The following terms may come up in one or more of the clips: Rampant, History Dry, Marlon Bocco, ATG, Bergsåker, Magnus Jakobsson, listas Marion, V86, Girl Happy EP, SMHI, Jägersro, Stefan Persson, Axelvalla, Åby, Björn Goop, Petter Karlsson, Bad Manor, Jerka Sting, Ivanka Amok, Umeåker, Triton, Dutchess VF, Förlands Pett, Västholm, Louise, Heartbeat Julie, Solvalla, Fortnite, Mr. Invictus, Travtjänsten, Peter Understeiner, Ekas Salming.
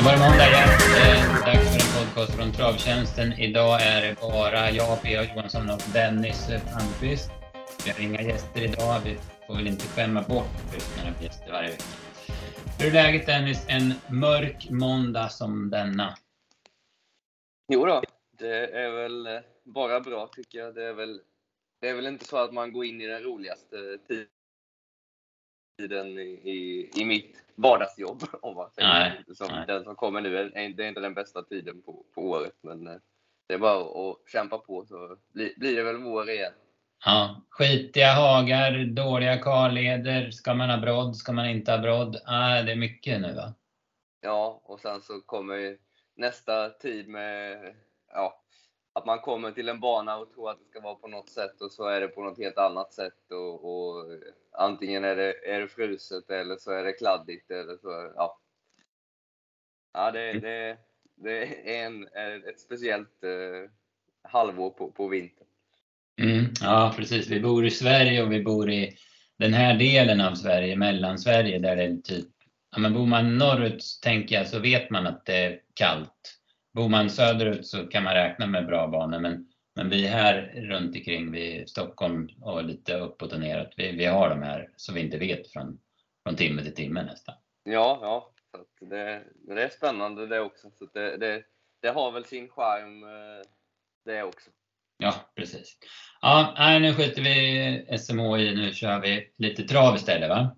Det var måndag igen. Dags för en podcast från Travtjänsten. Idag är det bara jag, Pia Johansson och Dennis Pantvist. Vi har inga gäster idag. Vi får väl inte skämma bort utan gäster varje vecka. Hur är läget, Dennis? En mörk måndag som denna. Jo då, det är väl bara bra tycker jag. Det är väl inte så att man går in i den roligaste tiden i mitt vardagsjobb. Om man säger. Nej, den som kommer nu det är inte den bästa tiden på året. Men det är bara att kämpa på så blir det väl vår igen. Ja, skitiga hagar, dåliga karleder. Ska man ha brodd, ska man inte ha brodd? Nej, det är mycket nu va? Ja, och sen så kommer nästa tid med... Ja, att man kommer till en bana och tror att det ska vara på något sätt och så är det på något helt annat sätt och antingen är det fruset eller så är det kladdigt eller så ja. Ja, det är ett speciellt halvår på vintern. Ja, precis. Vi bor i Sverige och vi bor i den här delen av Sverige, Mellansverige där det är typ ja, men bor man norrut tänker jag så vet man att det är kallt. Bor man söderut så kan man räkna med bra banor, men vi här runt omkring vid Stockholm och lite uppåt och neråt, vi har de här så vi inte vet från timme till timme nästan. Ja, så att det är spännande det också. Så det har väl sin charm det också. Ja, precis. Ja, nu skjuter vi SMHI, nu kör vi lite trav istället va?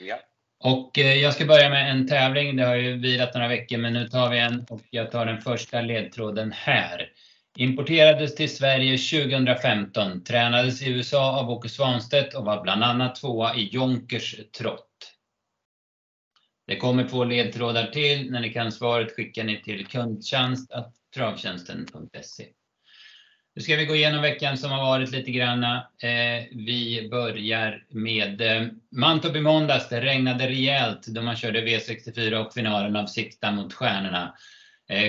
Ja. Och jag ska börja med en tävling, det har ju vilat några veckor men nu tar vi en och jag tar den första ledtråden här. Importerades till Sverige 2015, tränades i USA av Åke Svanstedt och var bland annat tvåa i Jonkers trott. Det kommer två ledtrådar till, när ni kan svaret skickar ni till kundtjänst@travtjänsten.se. Nu ska vi gå igenom veckan som har varit lite granna. Vi börjar med Mantorp i måndags. Det regnade rejält då man körde V64 och finalen av Sikta mot stjärnorna.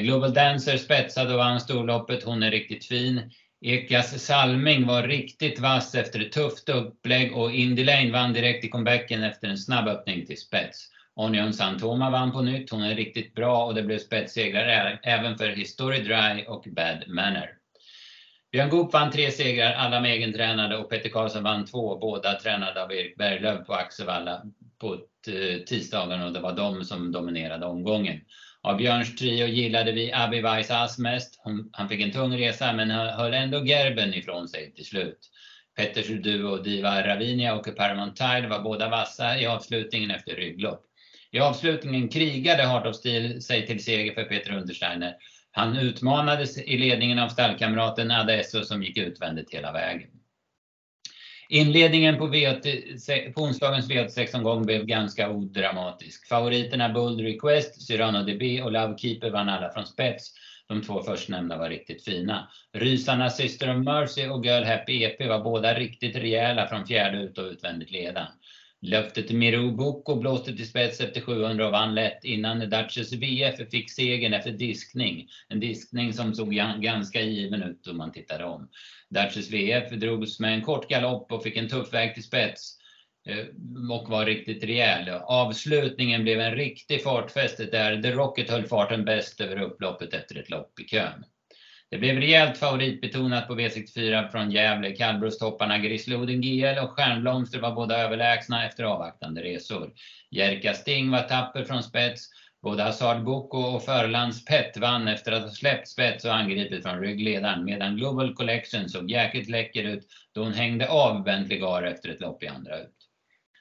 Global Dancer spetsade och vann storloppet. Hon är riktigt fin. Ekas Salming var riktigt vass efter ett tufft upplägg. Och Indy Lane vann direkt i comebacken efter en snabb öppning till spets. Onion Santoma vann på nytt. Hon är riktigt bra och det blev spetsseglar även för History Dry och Bad Manor. Björn Goop vann 3 segrar, alla med egen tränade och Petter Karlsson vann 2, båda tränade av Erik Berglöf på Axelvalla på tisdagen och det var de som dominerade omgången. Av Björns trio gillade vi Abi Weiss As mest, han fick en tung resa men höll ändå gerben ifrån sig till slut. Petters duo Diva Ravinia och A Perfect Trick var båda vassa i avslutningen efter rygglopp. I avslutningen krigade Heart of Steel sig till seger för Peter Understeiner. Han utmanades i ledningen av stallkamraten Adesso som gick utvändigt hela vägen. Inledningen på onsdagens V86-omgång blev ganska odramatisk. Favoriterna Bold Request, Cyrano DB och Lovekeeper vann alla från spets. De två förstnämnda var riktigt fina. Rysarna Sister of Mercy och Girl Happy EP var båda riktigt rejäla från fjärde ut och utvändigt ledan. Löftet Marlon Bocco blåste till spets efter 700 och vann lätt innan Dutchess VF fick segern efter diskning. En diskning som såg ganska given ut om man tittade om. Dutchess VF drogs med en kort galopp och fick en tuff väg till spets och var riktigt rejäl. Avslutningen blev en riktig fartfäst där The Rocket höll farten bäst över upploppet efter ett lopp i kön. Det blev rejält favoritbetonat på V64 från Gävle. Kallbrösthopparna Grislodden GL och Stjärnblomster var båda överlägsna efter avvaktande resor. Jerka Sting var tapper från spets. Både Hazard Bocco och Förlands Pett vann efter att ha släppt spets och angripit från ryggledaren. Medan Global Collection såg jäkligt läcker ut då hon hängde av Bentligar efter ett lopp i andra ut.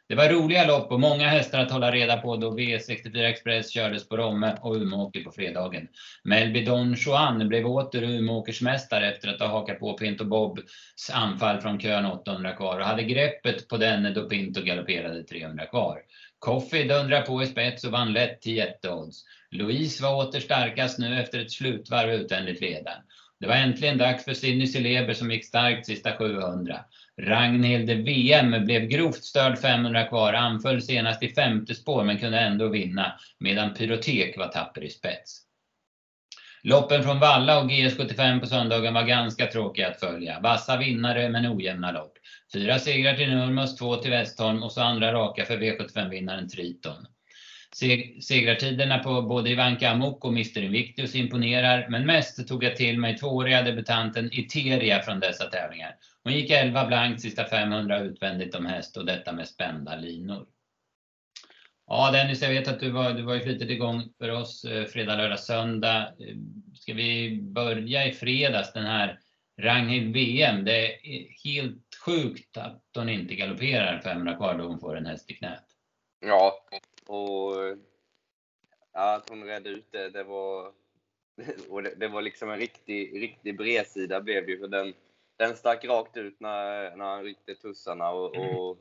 Det var roliga lopp och många hästar att hålla reda på då V64 Express kördes på Romme och Umeåker på fredagen. Melby Don Juan blev åter Umeåkers mästare efter att ha hakat på Pinto Bobs anfall från kön 800 kvar och hade greppet på den då Pinto galopperade 300 kvar. Coffee dundrade på i spets och vann lätt till jätteodds. Louise var åter starkast nu efter ett slutvarv utvändigt ledan. Det var äntligen dags för Cindy Celeber som gick starkt sista 700. Ragnhild VM blev grovt störd 500 kvar, anföll senast i femte spår men kunde ändå vinna medan Pyrotek var tapper i spets. Loppen från Valla och GS75 på söndagen var ganska tråkiga att följa. Vassa vinnare men ojämna lopp. 4 segrar till Nurmos, 2 till Västholm och så andra raka för V75-vinnaren Triton. Segrartiderna på både Ivanka Amok och Mr. Invictus imponerar, men mest tog jag till mig tvååriga debutanten Iteria från dessa tävlingar. Hon gick 11 blankt sista 500 utvändigt om häst, och detta med spända linor. Ja Dennis, jag vet att du var ju flitigt igång för oss fredag, lördag, söndag. Ska vi börja i fredags, den här Ragnhild VM. Det är helt sjukt att hon inte galopperar 500 kvar då hon får en häst i knät. Ja, och ja, att hon redde ut det, det var liksom en riktig bredsida blev det ju. Den stack rakt ut när han ryckte tussarna och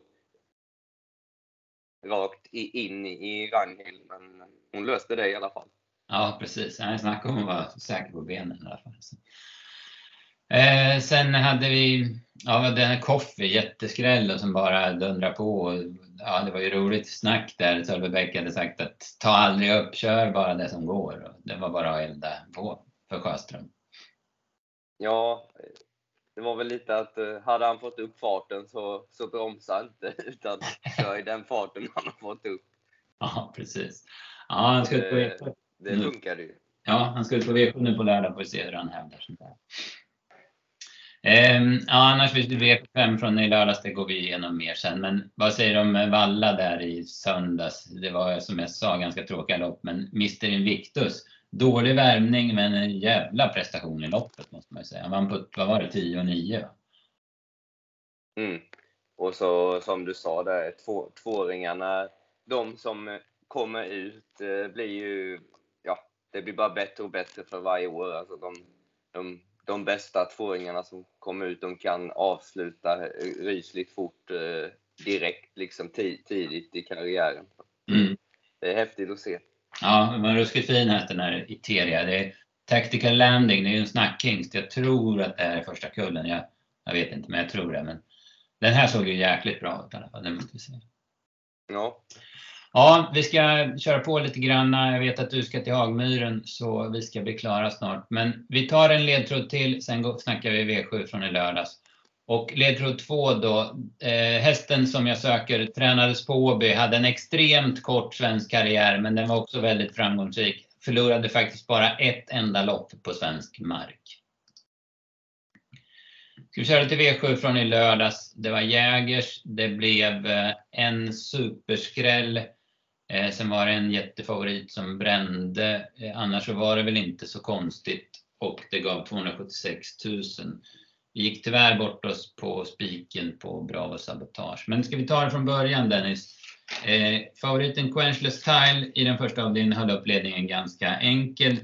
rakt in i Ragnhild, men hon löste det i alla fall. Ja, precis. Jag snackade om hon var säker på benen i alla fall. Sen hade vi den här Koffe, jätteskräll som bara dundrar på. Och, ja, det var ju roligt snack där. Sölvebäck hade sagt att ta aldrig upp, kör bara det som går. Och det var bara att elda på för Sjöström. Ja, det var väl lite att hade han fått upp farten så bromsade inte, utan kör i den farten han har fått upp. Ja, precis. Ja, han skulle på V7. Det funkade ju. Ja, han skulle på V7 nu på lördag för att se hur han hävdar sånt där. Annars finns det V5 från i lördags, det går vi igenom mer sen. Men vad säger de om Valla där i söndags? Det var som jag sa ganska tråkiga lopp, men Mr. Invictus, dålig värmning men en jävla prestation i loppet måste man ju säga. Han vann på, vad var det, 10-9? Mm. Och så som du sa där, tvååringarna, de som kommer ut blir ju, det blir bara bättre och bättre för varje år. Alltså de bästa tvååringarna som kommer ut, de kan avsluta rysligt fort direkt, liksom tidigt i karriären. Mm. Det är häftigt att se. Ja, men ruskigt fin här den här Iteria. Det är tactical landing, det är ju en snackhingst. Jag tror att det här är första kullen. Jag vet inte, men jag tror det. Men den här såg ju jäkligt bra ut i alla fall, det måste vi säga. Ja. Ja, vi ska köra på lite grann. Jag vet att du ska till Hagmyren, så vi ska bli klara snart. Men vi tar en ledtråd till, sen snackar vi V7 från i lördags. Och ledtråd 2 då. Hästen som jag söker tränades på Åby, hade en extremt kort svensk karriär, men den var också väldigt framgångsrik. Förlorade faktiskt bara ett enda lopp på svensk mark. Ska vi köra till V7 från i lördags. Det var Jägers. Det blev en superskräll. Sen var det en jättefavorit som brände, annars så var det väl inte så konstigt, och det gav 276 000. Vi gick tyvärr bort oss på spiken på Bravo Sabotage. Men ska vi ta det från början, Dennis? Favoriten Quenchless Tile i den första avdelningen höll upp ledningen ganska enkelt.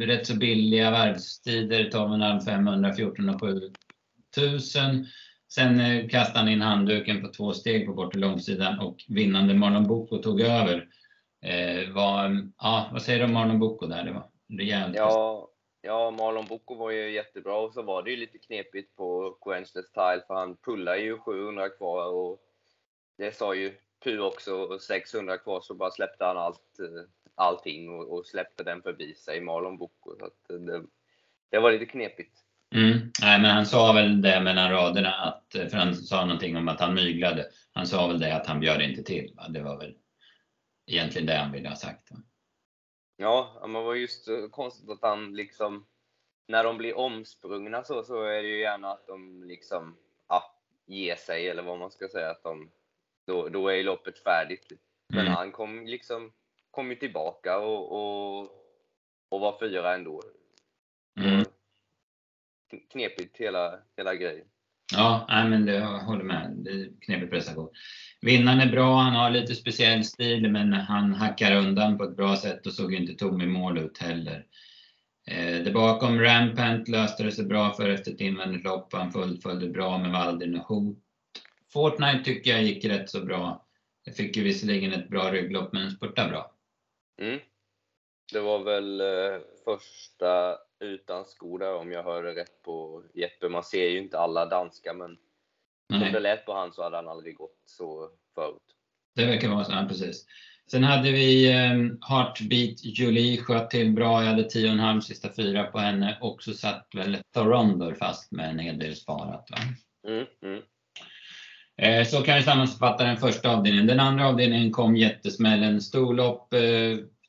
Rätt så billiga varvstider, 12 500, 14 och 7 000. Sen kastade han in handduken på 2 steg på bort till långsidan, och vinnande Marlon Bocco tog över. Vad säger du om Marlon Bocco där? Det var rejält. Ja, Marlon Bocco var ju jättebra, och så var det ju lite knepigt på Quenchless Tile, för han pullade ju 700 kvar, och det sa ju Pu också, 600 kvar, så bara släppte han allting och släppte den förbi sig, Marlon Bocco. Så att det var lite knepigt. Mm. Nej, men han sa väl det mellan raderna, att, för han sa någonting om att han myglade. Han sa väl det att han bjöd inte till, va? Det var väl egentligen det han ville ha sagt, va? Ja, men det var just konstigt att han liksom, när de blir omsprungna så är det ju gärna att de liksom ger sig, eller vad man ska säga, att de, då är loppet färdigt. Men han kom ju tillbaka och var 4 ändå. Mm. Knepigt hela grejen. Ja, men det håller med. Det är knepigt prestation. Vinnaren är bra, han har lite speciell stil, men han hackar undan på ett bra sätt och såg inte tom i mål ut heller. Det bakom Rampant löste det sig bra för efter ett invändigt lopp. Han följde bra med Valden och Hot. Fortnite tycker jag gick rätt så bra. Jag fick ju visserligen ett bra rygglopp, men spurtade bra. Mm. Det var väl första utan skor där, om jag hörde rätt på Jeppe. Man ser ju inte alla danska, men om det lät på han så hade han aldrig gått så förut. Det verkar vara så, ja, precis. Sen hade vi Heartbeat Julie, sköt till bra. Jag hade 10,5 sista 4 på henne, och så satt väl Thorondor fast med en hel del sparat, va? Mm. Så kan vi sammanfatta den första avdelningen. Den andra avdelningen kom jättesmällen. Storlopp,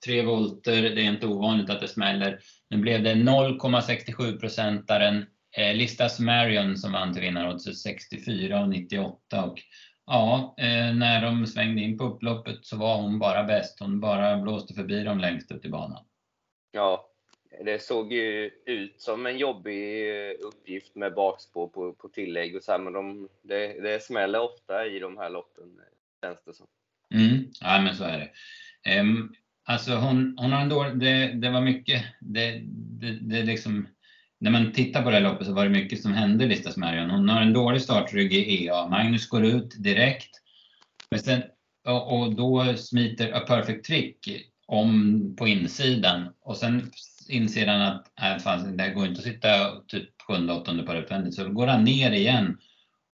3 volter. Det är inte ovanligt att det smäller. Nu blev det 0,67%-aren Listas Marion som vann till vinnaråt 64 och 98. Och ja, när de svängde in på upploppet så var hon bara bäst. Hon bara blåste förbi dem längst ut i banan. Ja, det såg ju ut som en jobbig uppgift med bakspår på tillägg och så här, men det smäller ofta i de här loppen, känns det som. Mm, ja men så är det. Alltså hon har en dålig, det var mycket, det liksom, när man tittar på det här loppet så var det mycket som hände Listas Marion. Hon har en dålig startrygg i EA, Magnus går ut direkt, men sen, och då smiter A Perfect Trick om på insidan och sen inser han att det går inte att sitta typ 7-8 på utvändigt, så går han ner igen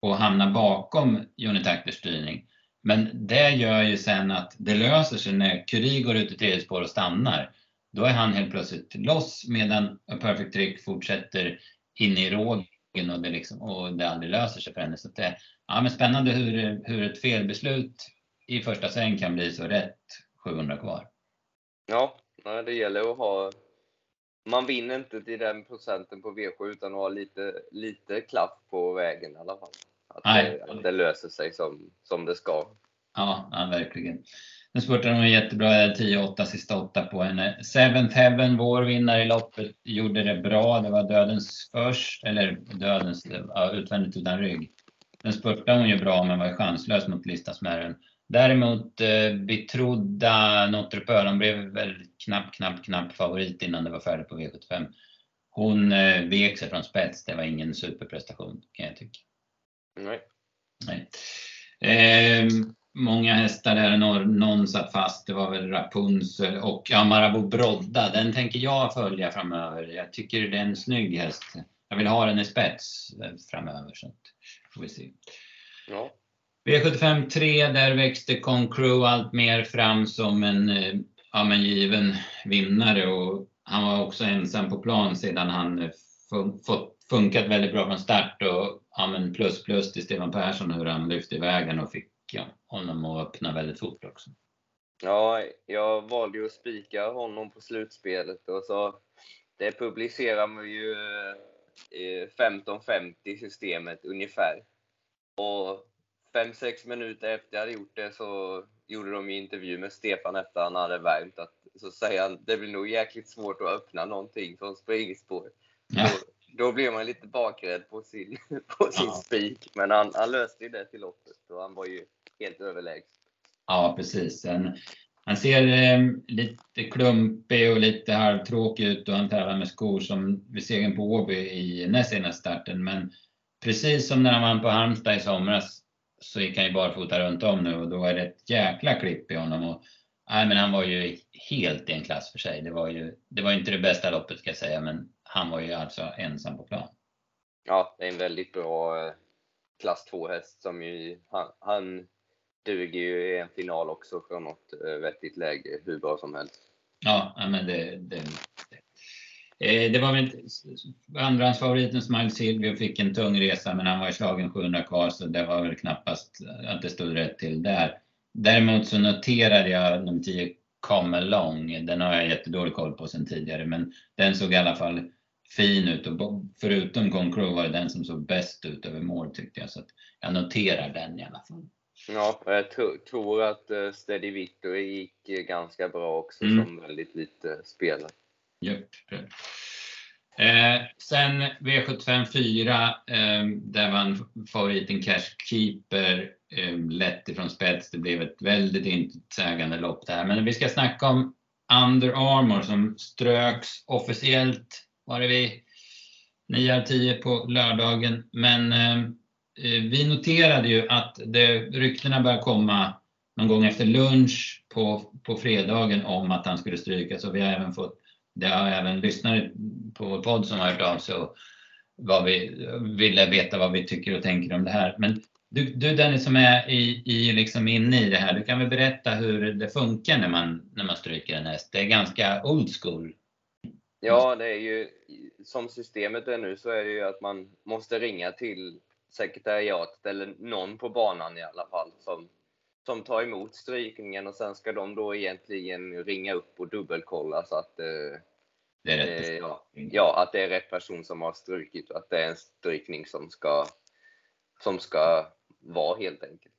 och hamnar bakom Johnny Takters styrning. Men det gör ju sen att det löser sig när Curie går ut i tredje spår och stannar. Då är han helt plötsligt loss medan A Perfect Trick fortsätter in i rågen och det aldrig löser sig för henne. Så det är spännande hur ett felbeslut i första sväng kan bli så rätt 700 kvar. Ja, det gäller att ha... Man vinner inte till den procenten på V7 utan att ha lite klaff på vägen i alla fall. Att det löser sig som det ska. Ja, verkligen. Nu spurtade de jättebra. 10-8 sista 8 på henne. Seventh Heaven, vår vinnare i loppet, gjorde det bra. Det var dödens först. Eller dödens utvändigt utan rygg. Den spurtade hon ju bra men var chanslös mot Listas Marion. Däremot betrodda Mantorp, de blev väl knapp favorit innan det var färdigt på V75. Hon vek sig från spets, det var ingen superprestation kan jag tycka. Nej. Många hästar där, någon satt fast, det var väl Rapunzel och Marabou Brodda. Den tänker jag följa framöver, jag tycker det är en snygg häst. Jag vill ha den i spets framöver så får vi se. Ja. V75 3, där växte Concrew allt mer fram som en given vinnare och han var också ensam på plan sedan han funkat väldigt bra från start och plus till Stefan Persson hur han lyfte iväg och fick honom att öppna väldigt fort också. Ja, jag valde ju att spika honom på slutspelet och så det publicerar man ju 15.50 systemet ungefär och 5-6 minuter efter jag hade gjort det så gjorde de ju intervju med Stefan efter han hade värmt. Så säger han, det blir nog jäkligt svårt att öppna någonting från springspår. Ja. Då blev man lite bakrädd på sin spik. Men han löste ju det till loppet och han var ju helt överlägsen. Ja, precis. Han ser lite klumpig och lite halvtråkig ut och han tävlar med skor som vid segern på Åby i näst senaste starten. Men precis som när han vann på Halmstad i somras så gick han ju bara fota runt om nu och då är det ett jäkla klipp i honom. Och, men han var ju helt i en klass för sig. Det var inte det bästa loppet ska jag säga, men han var ju alltså ensam på plan. Ja, det är en väldigt bra klass 2-häst som ju, han duger ju i en final också från något vettigt läge, hur bra som helst. Ja, men det var väl andrahandsfavoriten Smile Silvio fick en tung resa men han var i slagen 700 kvar så det var väl knappast att det stod rätt till där. Däremot så noterade jag nummer 10 Come Along. Den har jag jättedålig koll på sen tidigare men den såg i alla fall fin ut och förutom Concrew var det den som såg bäst ut över mål tyckte jag så att jag noterar den i alla fall. Ja, jag tror att Steady Victory gick ganska bra också som väldigt lite spelare. Sen V75-4 där vann favoriten Cash Keeper lätt ifrån spets. Det blev ett väldigt intetsägande lopp där. Men vi ska snacka om Under Armour som ströks officiellt var det vi 9:10 på lördagen. Men vi noterade ju att ryktena började komma någon gång efter lunch på fredagen om att han skulle strykas och vi har även fått det har även lyssnare på vår podd som har hört av sig och ville veta vad vi tycker och tänker om det här. Men du Dennis som är liksom inne i det här, du kan väl berätta hur det funkar när man stryker en häst. Det är ganska old school. Ja, det är ju som systemet är nu så är det ju att man måste ringa till sekretariatet eller någon på banan i alla fall som tar emot strykningen, och sen ska de då egentligen ringa upp och dubbelkolla så att det är rätt att det är rätt person som har strykit, och att det är en strykning som ska vara helt enkelt.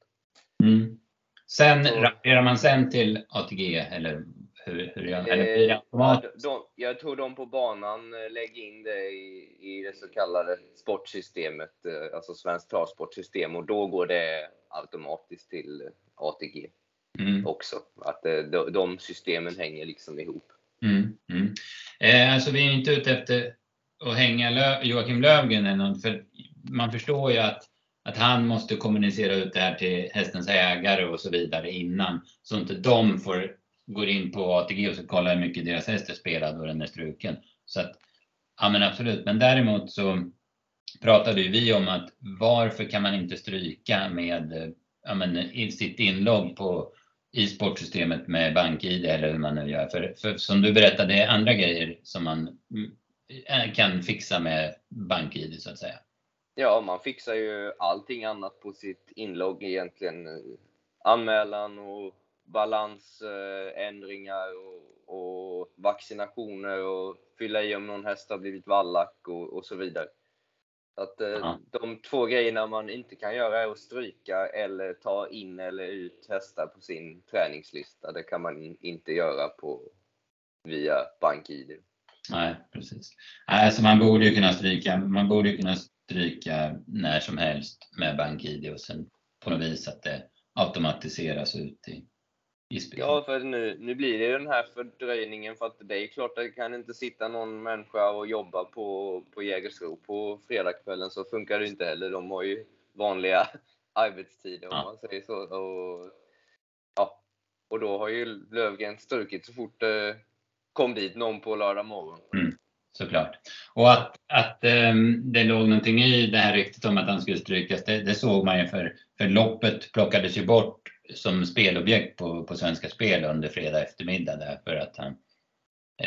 Mm. Sen rapporterar man sen till ATG eller hur gör jag tror de på banan lägger in det i det så kallade sportsystemet, alltså svenskt travsportsystem, och då går det automatiskt till ATG också. Att de systemen hänger liksom ihop. Alltså vi är inte ute efter att hänga Joakim Löfgren eller något, för man förstår ju att han måste kommunicera ut det här till hästens ägare och så vidare innan, så inte de går in på ATG och så kollar hur mycket deras häst är spelad och den är struken. Så att, ja men absolut. Men däremot så pratade ju vi om att varför kan man inte stryka med sitt inlogg i sportsystemet med BankID eller hur man nu gör. För som du berättade, det är andra grejer som man kan fixa med BankID så att säga. Ja, man fixar ju allting annat på sitt inlogg egentligen. Anmälan och balansändringar och vaccinationer och fylla i om någon häst har blivit vallack och så vidare. Att de två grejerna man inte kan göra är att stryka eller ta in eller ut hästar på sin träningslista. Det kan man inte göra via BankID. Nej, precis. Alltså man borde ju kunna stryka när som helst med BankID och sen på något vis att det automatiseras ut i spel. Ja, för nu blir det ju den här fördröjningen, för att det är klart att det kan inte sitta någon människa och jobba på Jägersro på fredagskvällen, så funkar det inte heller. De har ju vanliga arbetstider om man säger så. Och då har ju Löfgren strukit så fort det kom dit någon på lördag morgon. Mm. Såklart. Och att det låg någonting i det här ryktet om att han skulle strykas, det såg man ju för loppet plockades ju bort som spelobjekt på Svenska Spel under fredag eftermiddag. Därför att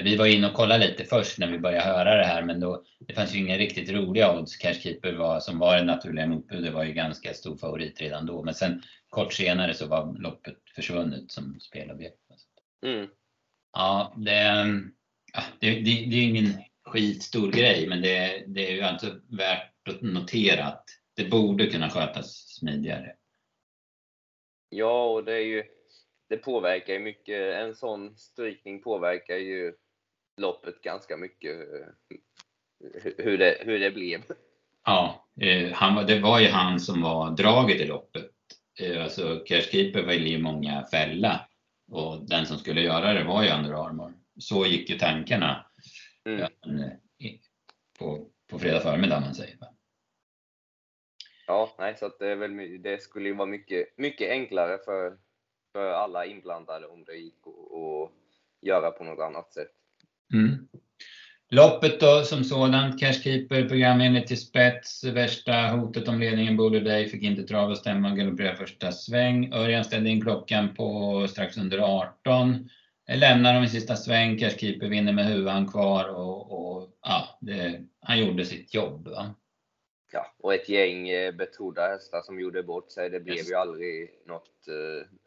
vi var inne och kollade lite först när vi började höra det här, men då, det fanns ju inga riktigt roliga odds. Cashkeeper som var en naturlig motbud, det var ju ganska stor favorit redan då. Men sen kort senare så var loppet försvunnet som spelobjekt. Mm. Ja, det är ingen skitstor grej, men det är ju alltså värt att notera att det borde kunna skötas smidigare. Ja, och det påverkar ju mycket. En sån strykning påverkar ju loppet ganska mycket, hur det blev. Ja, det var ju han som var draget i loppet. Alltså Cashkeeper var ju många fälla, och den som skulle göra det var ju Underarmor. Så gick ju tankarna på fredag förmiddag man säger. Ja, nej, så att det skulle ju vara mycket, mycket enklare för alla inblandade om det gick att göra på något annat sätt. Mm. Loppet då som sådant, Cashkeeper, programenligt till spets, värsta hotet om ledningen borde dig, fick inte trav och stämma och galopperade första sväng. Örjan ställde in klockan på strax under 18. Lämnar dem i sista sväng, Cashkeeper vinner med huvan kvar han gjorde sitt jobb va? Ja, och ett gäng betrodda hästar som gjorde bort sig, det blev ju aldrig något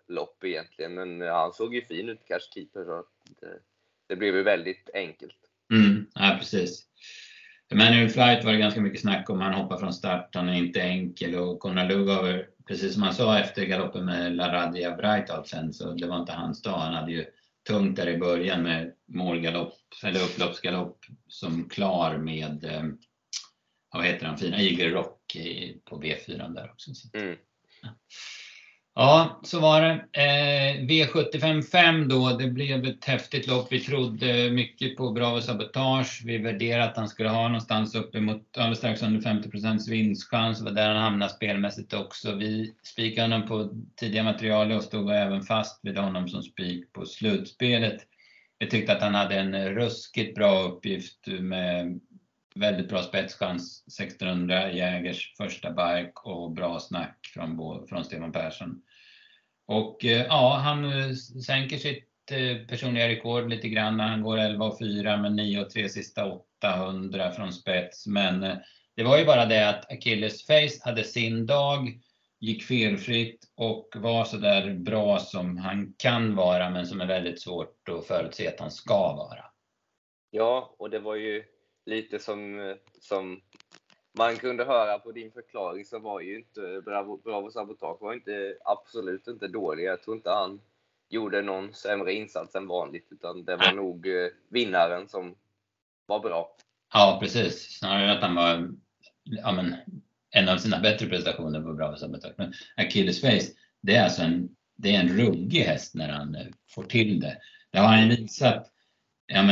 lopp egentligen, men han såg ju fin ut Cashkeeper, så det blev ju väldigt enkelt. Ja, precis. Men i flight var det ganska mycket snack om han hoppar från start, han är inte enkel, och Conrad Lugauer, precis som han sa efter galoppen med La Radia Breitholt sen, så det var inte hans dag, han hade ju tungt där i början med målgalopp eller upploppsgalopp som klar med fina Eagle Rock på V4 där också. Ja, så var det. V75-5 då, det blev ett häftigt lopp. Vi trodde mycket på Bravo Sabotage. Vi värderade att han skulle ha någonstans uppemot strax under 50% vinstchans. Var där han hamnade spelmässigt också. Vi spikade honom på tidiga material och stod även fast vid honom som spik på slutspelet. Vi tyckte att han hade en ruskigt bra uppgift med väldigt bra spetschans, 1600 Jägers första bark och bra snack från Stefan Persson. Och han sänker sitt personliga rekord lite grann när han går 11,4 med 9,3 sista 800 från spets. Men Det var ju bara det att Achilles Face hade sin dag, gick felfritt och var så där bra som han kan vara, men som är väldigt svårt att förutse att han ska vara. Ja, och det var ju lite som man kunde höra på din förklaring, så var ju inte Bravo Sabotage var inte, absolut inte dålig. Jag tror inte han gjorde någon sämre insats än vanligt, utan det var nog vinnaren som var bra. Ja, precis. Snarare att han var en av sina bättre prestationer på Bravo Sabotage. Men Achilles Face, det är alltså en ruggig häst när han får till det. Det har han visat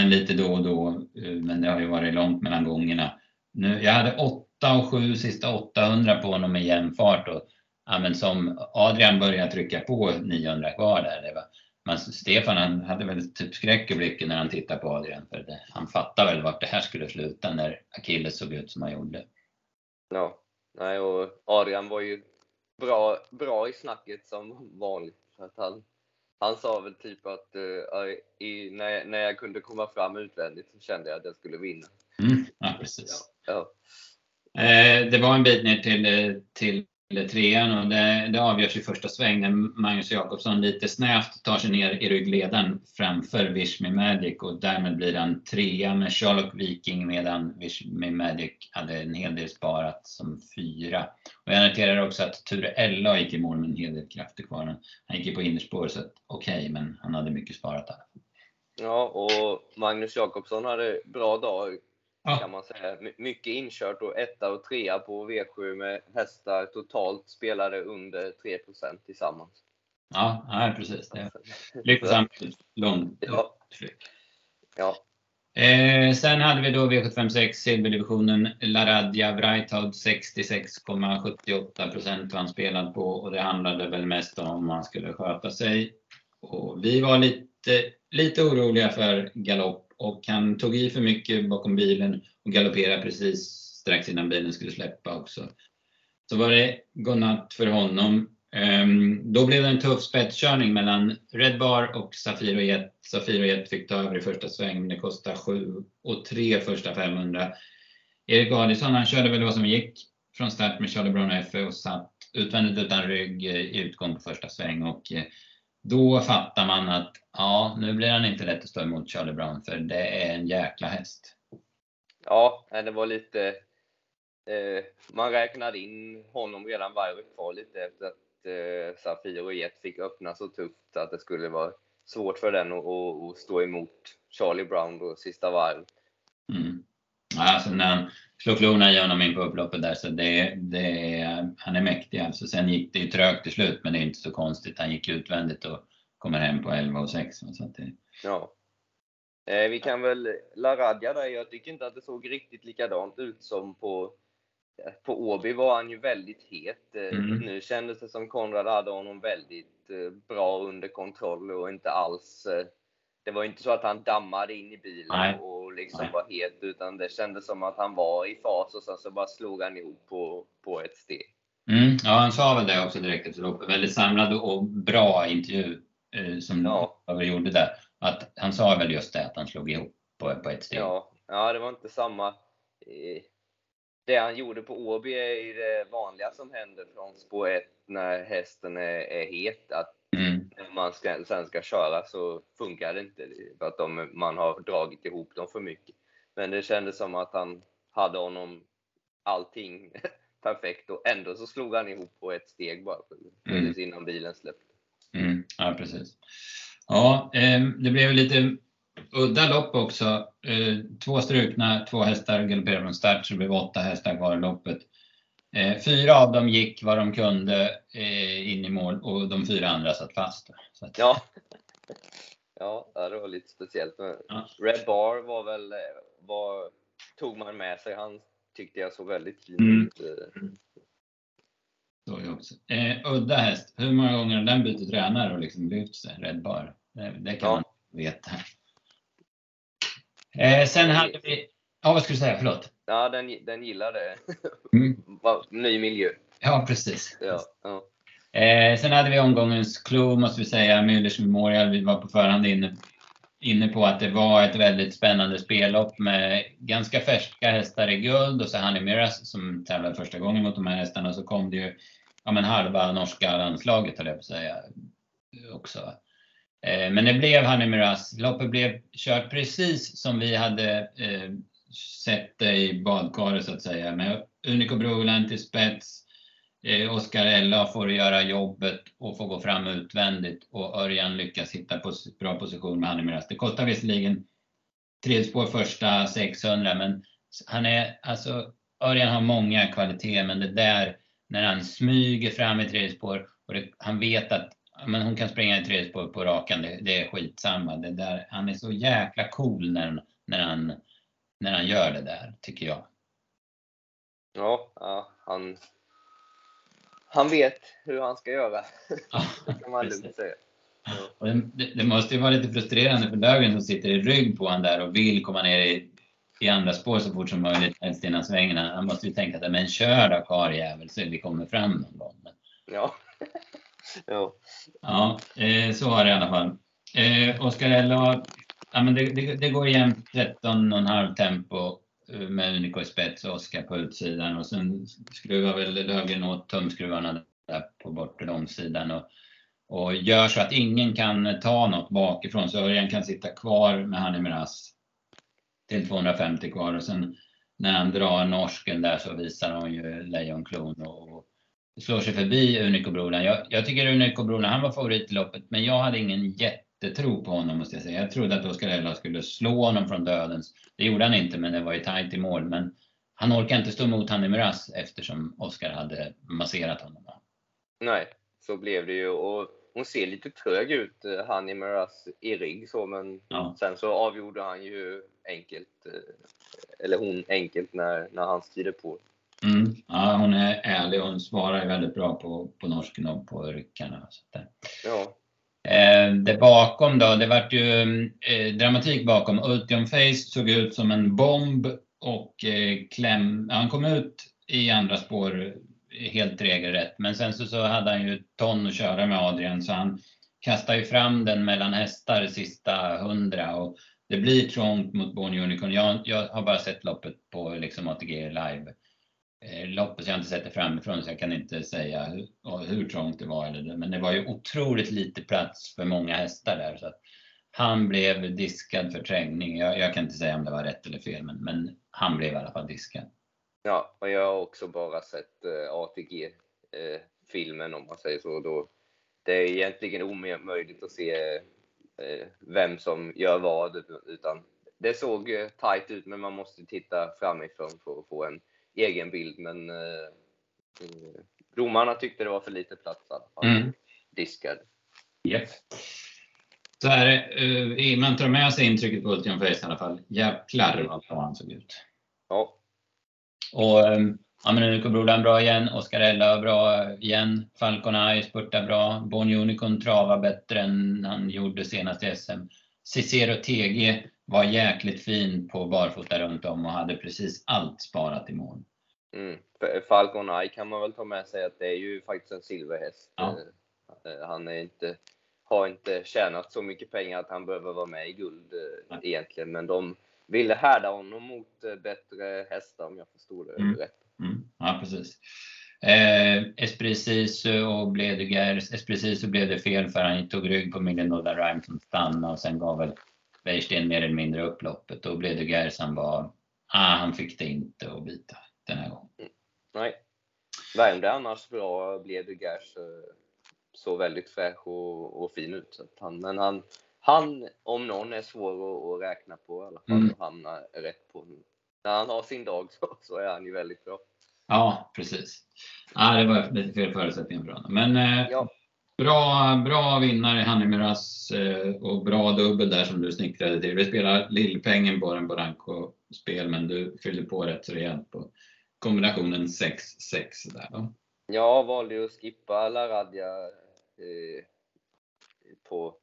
lite då och då, men det har ju varit långt mellan gångerna. Nu, jag hade 8 och 7 sista 800 på honom i jämfart, och som Adrian började trycka på 900 kvar där. Men Stefan, han hade väl typ skräck i blicken när han tittade på Adrian, för han fattade väl vart det här skulle sluta när Achilles såg ut som han gjorde. Ja, nej, och Adrian var ju bra i snacket som vanligt, för att han sa väl typ att när jag kunde komma fram utvändigt så kände jag att jag skulle vinna. Ja, precis. Ja. Det var en bit ner till trean, och det avgörs i första svängen. Magnus Jakobsson lite snävt tar sig ner i ryggledaren framför Wish Me Magic, och därmed blir han trea med Sherlock Viking, medan Wish Me Magic hade en hel del sparat som 4. Och jag noterar också att Ture Ella gick i mål med en hel del kraft i kvarnen. Han gick på innerspår, så okej, men han hade mycket sparat där. Ja, och Magnus Jakobsson hade bra dag, kan man säga. Mycket inkört, och 1:a och 3:a på V7 med hästar totalt spelade under 3% tillsammans. Ja, precis. Lyckosamt långt. Ja. Sen hade vi då V756 silverdivisionen, Laradja Breithaud 66,78% han spelade på, och det handlade väl mest om man skulle sköta sig. Och vi var lite oroliga för galopp, och han tog i för mycket bakom bilen och galopperade precis strax innan bilen skulle släppa också. Så var det godnatt för honom. Då blev det en tuff spetskörning mellan Red Bar och Safir och Jet. Safir och Jet fick ta över i första sväng, men det kostade 7,3 första 500. Erik Adelsson, han körde väl vad som gick från start med Charlie Brown F och satt utvändigt utan rygg i utgång på första sväng, och då fattar man att nu blir han inte lätt att stå emot Charlie Brown, för det är en jäkla häst. Ja, det var lite... man räknade in honom redan varje kvar lite efter att Safir och Jet fick öppna så tufft att det skulle vara svårt för den att stå emot Charlie Brown då sista varv. Alltså när han slog klorna i honom in på upploppet där, så han är mäktig. Alltså, sen gick det ju trögt till slut, men det är inte så konstigt. Han gick utvändigt och kommer hem på 11,6. Ja. Vi kan väl Laradja där. Jag tycker inte att det såg riktigt likadant ut som på Åby var han ju väldigt het. Nu kändes det som Konrad hade honom väldigt bra under kontroll, och inte alls... det var inte så att han dammade in i bilen och var het, utan det kändes som att han var i fas, och sen så bara slog han ihop på ett steg. Ja, han sa väl det också direkt efter loppet. Väldigt samlad och bra intervju som vi gjorde där. Att han sa väl just det, att han slog ihop på ett steg. Ja, det var inte samma... det han gjorde på Åby är det vanliga som händer från spår 1 när hästen är het, att när man sen ska köra så funkar det inte, för att man har dragit ihop dem för mycket. Men det kändes som att han hade honom allting perfekt, och ändå så slog han ihop på ett steg bara innan bilen släppte. Ja, precis. Ja, det blev lite udda lopp också. 2 strukna, 2 hästar galopperade från start, så det blev 8 hästar kvar i loppet. 4 av dem gick vad de kunde in i mål, och de 4 andra satt fast. Ja, det var lite speciellt. Red Bar tog man med sig. Han tyckte jag såg väldigt fint ut. Udda häst. Hur många gånger den byter tränare och liksom lyft sig? Red Bar. Det kan man veta. Sen hade vi... Ja, vad skulle du säga? Förlåt. Ja, den gillade ny miljö. Ja, precis. Ja. Sen hade vi omgångens klo, måste vi säga. Müllers Memorial, vi var på förhand inne inne på att det var ett väldigt spännande spellopp med ganska färska hästar i guld. Och så Hanni Miras som tävlade första gången mot de här hästarna. Och så kom det ju men halva norska landslaget, höll jag på att säga, också. Men det blev Hanni Miras. Loppet blev kört precis som vi hade sett det i badkaret, så att säga. Med Unico Broland till spets. Oskar Ella får göra jobbet och får gå fram utvändigt. Och Örjan lyckas hitta på bra position med Hanni Miras. Det kostar visserligen 3 spår första 600. Men han är, alltså, Örjan har många kvaliteter. Men det där när han smyger fram i 3 spår. Och det, han vet att men hon kan springa i 3 spår på rakan. Det är skitsamma. Det där, han är så jäkla cool när han gör det där, tycker jag. Ja han vet hur han ska göra. Ja, det kan man lugnt säga. Och det måste ju vara lite frustrerande för Löfgren som sitter i rygg på han där och vill komma ner i andra spår så fort som möjligt helst innan svängarna. Han måste ju tänka att men kör då karljävel så vi kommer fram någon gång. Ja. Ja, så var det i alla fall. Oskar Ella, ja, men det går igen 13,5 tempo med Unico i spets och Oskar på utsidan. Och sen skruvar väl Löfgren åt tumskruvarna där på bortre omsidan. Och gör så att ingen kan ta något bakifrån. Så Örjan kan sitta kvar med Hanni Miras till 250 kvar. Och sen när han drar norsken där så visar han ju Lejonklon och slår sig förbi Unico Broland. Jag tycker Unico Broland, han var favorit i loppet. Men jag hade ingen jättetro på honom, måste jag säga. Jag trodde att Oskar Ella skulle slå honom från dödens. Det gjorde han inte, men det var ju tajt i mål. Men han orkade inte stå emot Hanni Miras eftersom Oskar hade masserat honom. Nej, så blev det ju. Och hon ser lite trög ut, Hanni Miras, i rygg. Så, men sen så avgjorde han ju enkelt. Eller hon enkelt när han styrde på. Mm. Ja, hon är ärlig och hon svarar väldigt bra på norsken och på ryckarna. Ja. Det bakom då, det vart ju dramatik bakom. Ultium Face såg ut som en bomb och han kom ut i andra spår helt regelrätt. Men sen så hade han ju ton att köra med Adrian så han kastade ju fram den mellan hästar sista 100 och det blir trångt mot Born Unicorn. Jag har bara sett loppet på liksom ATG live. Loppet jag har inte sett det framifrån så jag kan inte säga hur trångt det var eller det. Men det var ju otroligt lite plats för många hästar där så att han blev diskad för trängning. Jag kan inte säga om det var rätt eller fel men han blev i alla fall diskad. Ja, och jag har också bara sett ATG-filmen om man säger så. Då, det är egentligen omöjligt att se vem som gör vad utan det såg tajt ut men man måste titta framifrån för att få en egen bild, men romarna tyckte det var för lite plats att ha diskad. Yep. Så här, man tar med sig intrycket på Ultium Face i alla fall. Jävlar vad han såg ut. Ja. Och Unico Broland bra igen, Oskar Ella bra igen, Falcon Eye spurtar bra, Born Unicorn travar bättre än han gjorde senast i SM. Cicero TG var jäkligt fin på barfota runt om och hade precis allt sparat i mål. Mm. Falcon Eye kan man väl ta med sig att det är ju faktiskt en silverhäst. Ja. Han är har inte tjänat så mycket pengar att han behöver vara med i guld egentligen. Men de ville härda honom mot bättre hästar om jag förstod det rätt. Mm. Ja, precis. Espresso blev det fel för han tog rygg på Millenoda Rhyme som stannade och sen gav väl Weirsten mer eller mindre upploppet och blev det Gers han var, han fick det inte att bita den här gången. Mm. Nej, värmde annars bra blev det Gers så väldigt fräsch och fin ut. Så att han om någon är svår att räkna på i alla fall och hamna rätt på. När han har sin dag så är han ju väldigt bra. Ja, precis. Ja, det var lite fel förutsättningar för honom. Men bra vinnare Hanni Miras och bra dubbel där som du snickrade till. Vi spelar lillpengen på en Boranco-spel men du fyllde på rätt rejält på kombinationen 6-6 där då. Jag valde ju att skippa Laradja på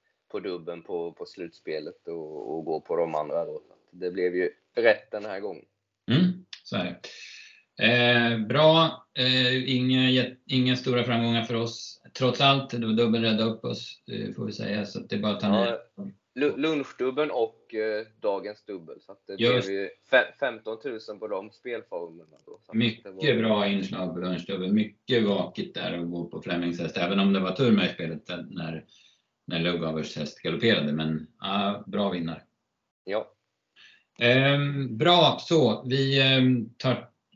dubben på slutspelet och gå på de andra då. Det blev ju rätt den här gången. Mm, så är det. Bra, inga stora framgångar för oss. Trots allt, då dubbelrädda upp oss får vi säga. Så att det är bara att ta ner. lunchdubben och dagens dubbel. Så att det blev ju 15 000 på de spelformerna då. Så mycket var... bra inslag på lunchdubben. Mycket vakigt där att gå på Flemings häst. Även om det var tur med i spelet när Lugavers häst galopperade. Men bra vinnare. Ja. Bra, så vi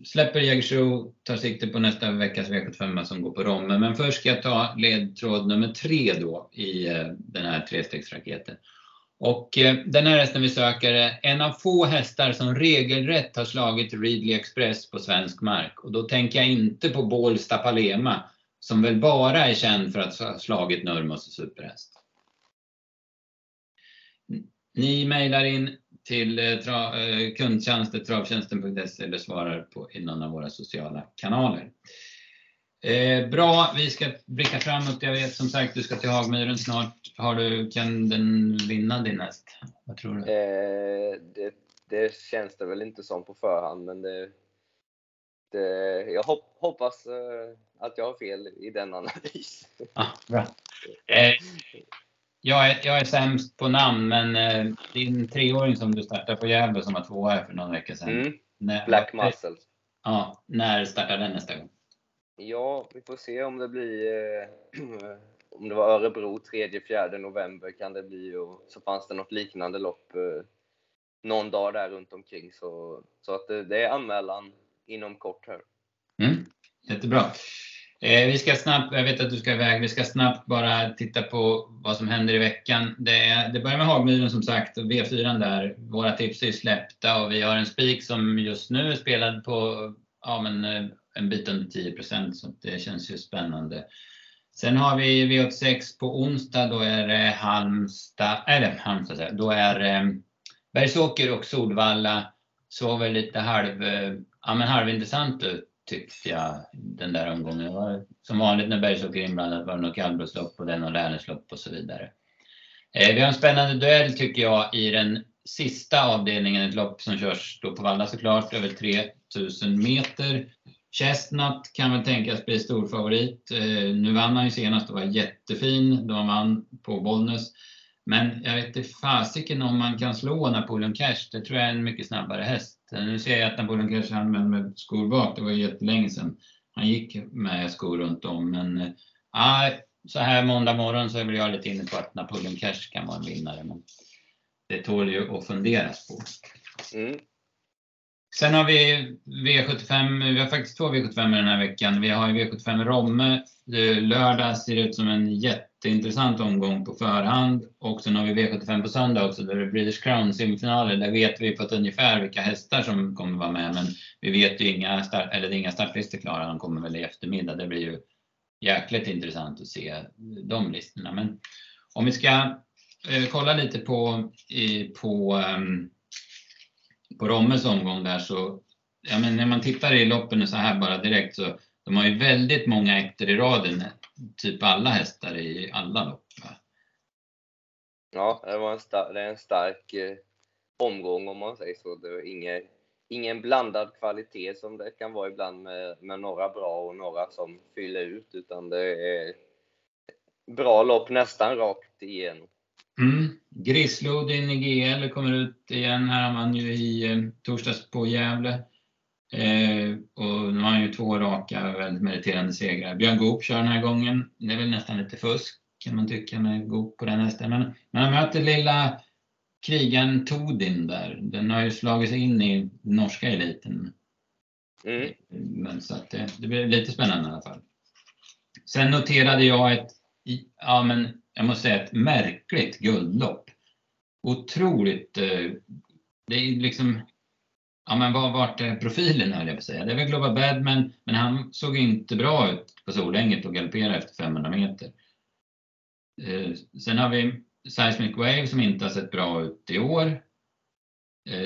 släpper Jägersro, tar sikte på nästa veckas V75 som går på Romme. Men först ska jag ta ledtråd nummer 3 då i den här trestegsraketen. Och den här hästen vi söker är en av få hästar som regelrätt har slagit Ridley Express på svensk mark. Och då tänker jag inte på Bålsta Palema som väl bara är känd för att ha slagit Nurmos superhäst. Ni mejlar in till kundtjänster.travtjänsten.se eller svarar på någon av våra sociala kanaler. Bra, vi ska blicka framåt. Jag vet som sagt, du ska till Hagmyren snart. Kan den vinna din häst? Vad tror du? Det känns det väl inte som på förhand, men jag hoppas att jag har fel i den analysen. Ja, bra. Jag är sämst på namn, men din treåring som du startar på Gävle som var tvåa här för någon vecka sedan. Black Muscle. Ja, när startar den nästa gång? Ja, vi får se om det blir, om det var Örebro 3-4 november kan det bli, och så fanns det något liknande lopp någon dag där runt omkring. Så att det är anmälan inom kort här. Jättebra. Vi ska snabbt, jag vet att du ska iväg, vi ska snabbt bara titta på vad som händer i veckan. Det börjar med Hagmyren som sagt och V4 där. Våra tips är släppta och vi har en spik som just nu är spelad på en bit under 10%, så det känns ju spännande. Sen har vi V86 på onsdag, då är det Halmstad, då är Bergsåker och Solvalla såg väl lite halvintressant ut, tyckte jag, den där omgången. Var som vanligt när Bergsåker inblandat, var det något kallblåslopp och den och lärneslopp och så vidare. Vi har en spännande duell tycker jag i den sista avdelningen, ett lopp som körs då på Valla såklart, över 3000 meter. Chestnut kan väl tänkas bli stor favorit. Nu vann han ju senast och var jättefin då han vann på Bollnäs. Men jag vet inte fasiken om man kan slå Napoleon Cash. Det tror jag är en mycket snabbare häst. Nu ser jag att Napoleon Cash använde med skor bak. Det var ju jättelänge sedan han gick med skor runt om. Men så här måndag morgon så är väl jag lite inne på att Napoleon Cash kan vara en vinnare. Men det tål ju att funderas på. Sen har vi V75. Vi har faktiskt två V75 den här veckan. Vi har V75 Romme. Lördag ser ut som en jätteintressant omgång på förhand. Och sen har vi V75 på söndag också. Där är British Crown semifinaler. Där vet vi på ett ungefär vilka hästar som kommer vara med. Men vi vet ju inga startlistor klara. De kommer väl i eftermiddag. Det blir ju jäkligt intressant att se de listorna. Men om vi ska kolla lite på Rommes omgång där, så ja, men när man tittar i loppen så här bara direkt, så de har ju väldigt många äkter i raden, typ alla hästar i alla lopp. Ja, det är en stark omgång om man säger så. Det är ingen blandad kvalitet som det kan vara ibland med några bra och några som fyller ut, utan det är bra lopp nästan rakt igenom. Grislodden GL kommer ut igen här. Han vann ju i torsdags på Gävle. Och nu har han ju 2 raka väldigt meriterande segrar. Björn Goop kör den här gången. Det är väl nästan lite fusk kan man tycka med Goop på den hästen. Men han möter lilla krigaren Todin där. Den har ju slagit sig in i norska eliten. Men så att det blir lite spännande i alla fall. Sen noterade jag jag måste säga ett märkligt guldlopp. Otroligt. Det är liksom. Ja, men vart är profilen här, jag vill säga. Det är väl Global Bad Manor, men han såg inte bra ut på Solänget och galopperade efter 500 meter. Sen har vi Seismic Wave som inte har sett bra ut i år.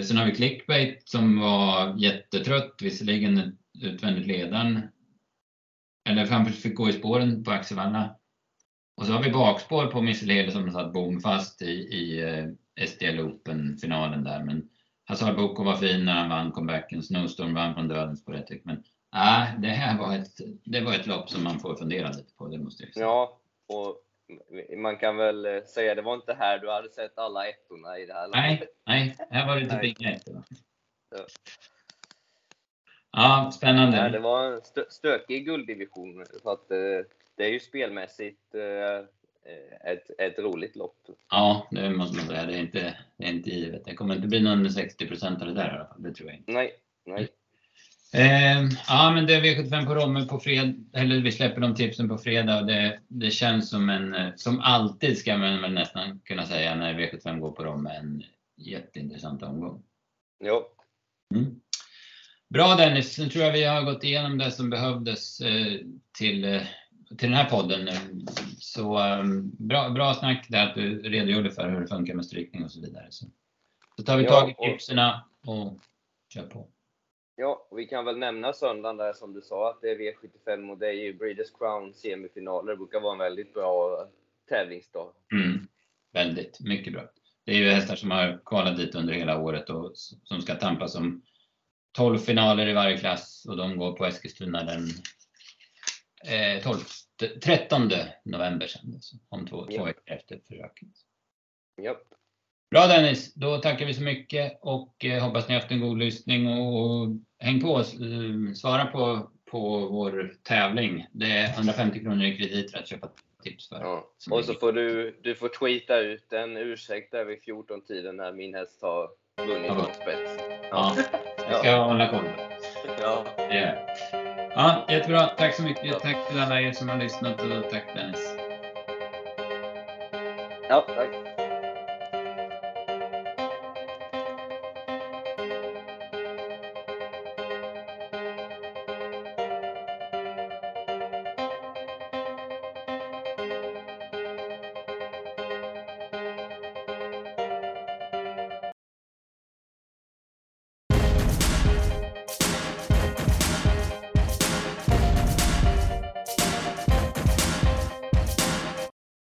Sen har vi Clickbait som var jättetrött, visserligen utvändigt ledaren. Eller framför fick gå i spåren på Axelvalla. Och så har vi bakspår på Missel som har satt bomfast i SDL-Open-finalen där. Men Hazard Bocco var fin när han vann comebacken. Snowstorm vann från dödens på rätt. Men det här var ett lopp som man får fundera lite på. Det måste jag säga. Ja, och man kan väl säga, det var inte här du hade sett alla ettorna i det här landet. Nej, här var det inte typ inga ettorna. Så. Ja, spännande. Ja, det var en stökig gulddivision. För att det är ju spelmässigt ett roligt lopp. Ja, det måste man säga. Det är inte givet. Det kommer inte bli någon med 60% eller där i alla fall. Det tror jag inte. Nej. Ja, men det är V75 på Romme på fredag. Eller vi släpper de tipsen på fredag. Och det känns som en, som alltid ska man nästan kunna säga, när V75 går på Romme, en jätteintressant omgång. Jo. Mm. Bra Dennis, nu tror jag vi har gått igenom det som behövdes till den här podden. Så bra snack där, att du redogjorde för hur det funkar med strykning och så vidare. Så tar vi tag i tipserna och kör på. Ja, vi kan väl nämna söndagen där som du sa, att det är V75 och det är ju Breeders' Crown semifinaler. Det brukar vara en väldigt bra tävlingsdag. Mm, väldigt, mycket bra. Det är ju hästar som har kvalat dit under hela året och som ska tampas om 12 finaler i varje klass, och de går på Eskilstuna den 13 november sedan, om två veckor efter försöket. Ja. Bra Dennis, då tackar vi så mycket och hoppas ni haft en god lyssning, och häng på oss, svara på vår tävling. Det är 150 kronor i kredit för att köpa tips för. Ja. Och så får du får tweeta ut en ursäkt där vid 14-tiden när min häst har vunnit något spets. Ja. Jag ska hålla koll. Ja, jättebra. Tack så mycket. Tack till alla er som har lyssnat, och tack Dennis. Ja, tack.